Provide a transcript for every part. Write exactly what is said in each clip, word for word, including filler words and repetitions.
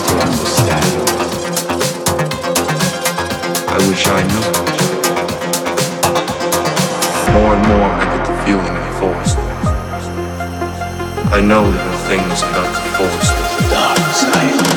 is to understand. I wish I knew. More and more I get the feeling of force. I know there are things about the force of the dark side.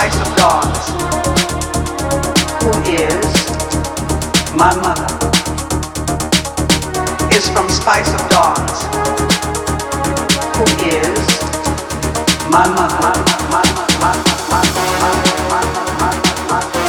sacrifice of God, who is my mother, is from Spice of Dawn, who is my mother, my mother, my mother, my mother, my mother, my mother.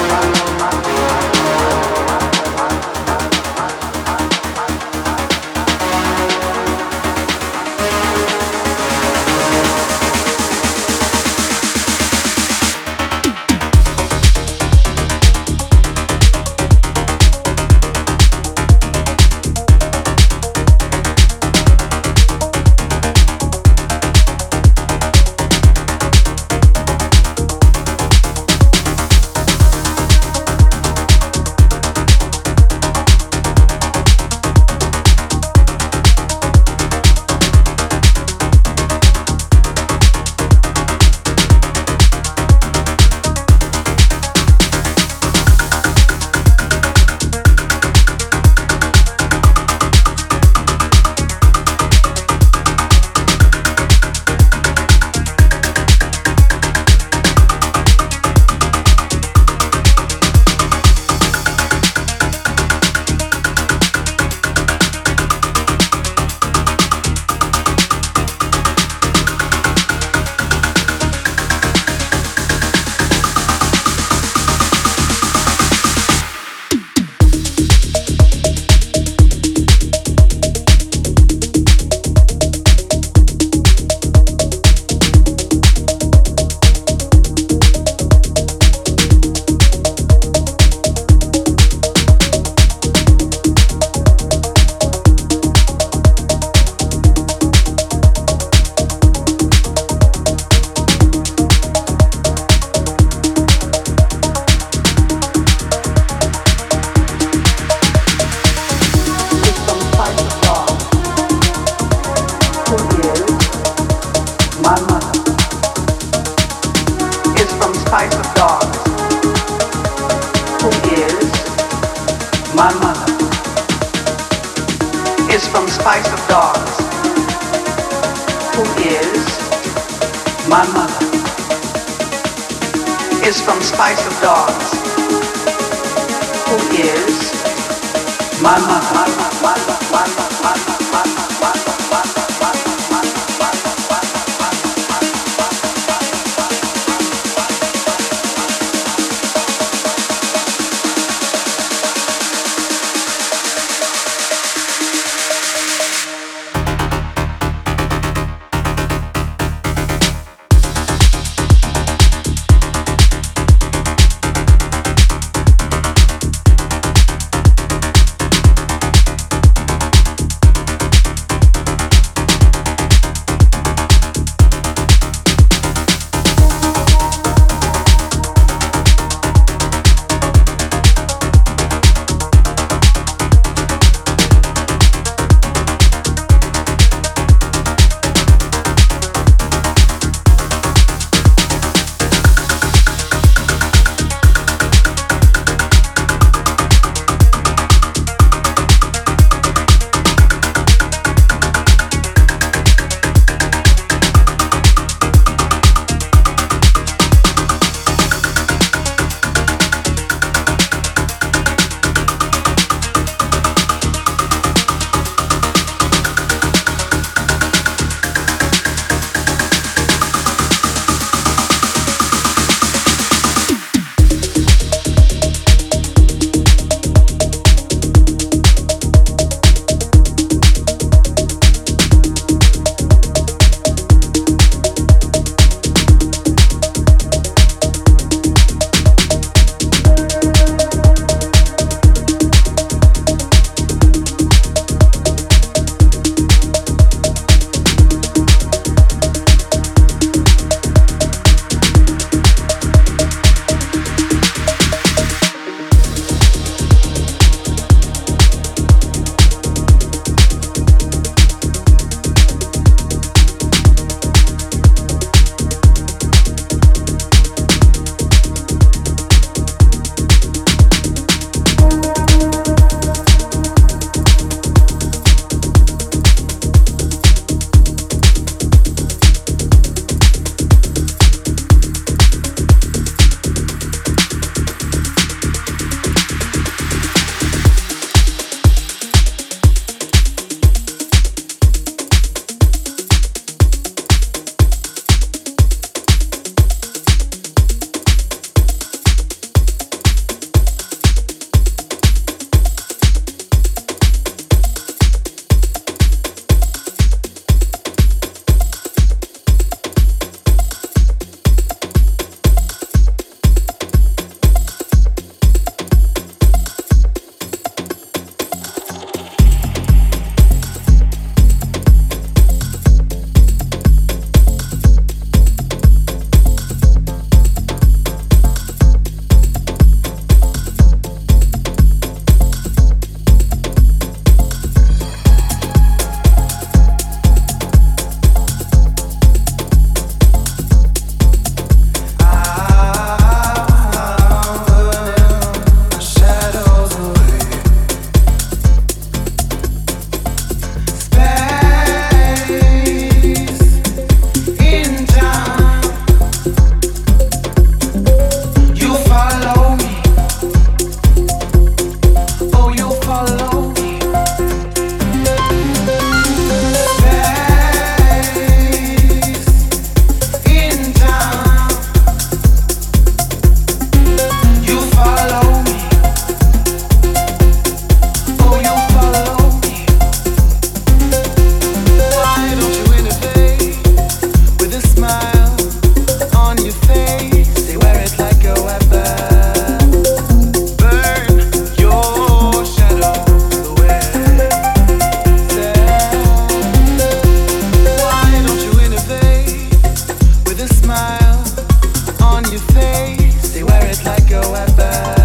your face, they wear it like a weapon.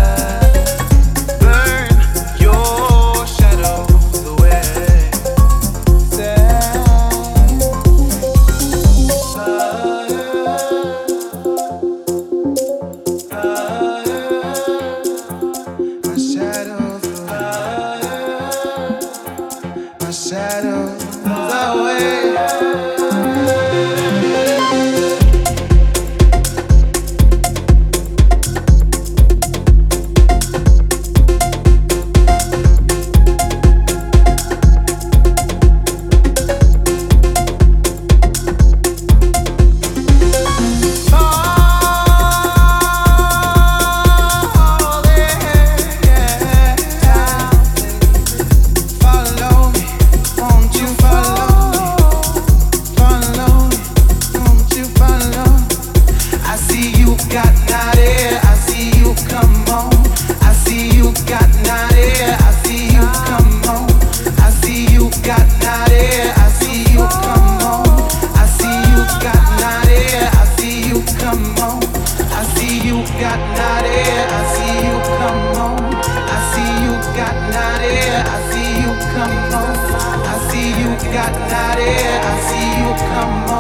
Got out here, I see you come on.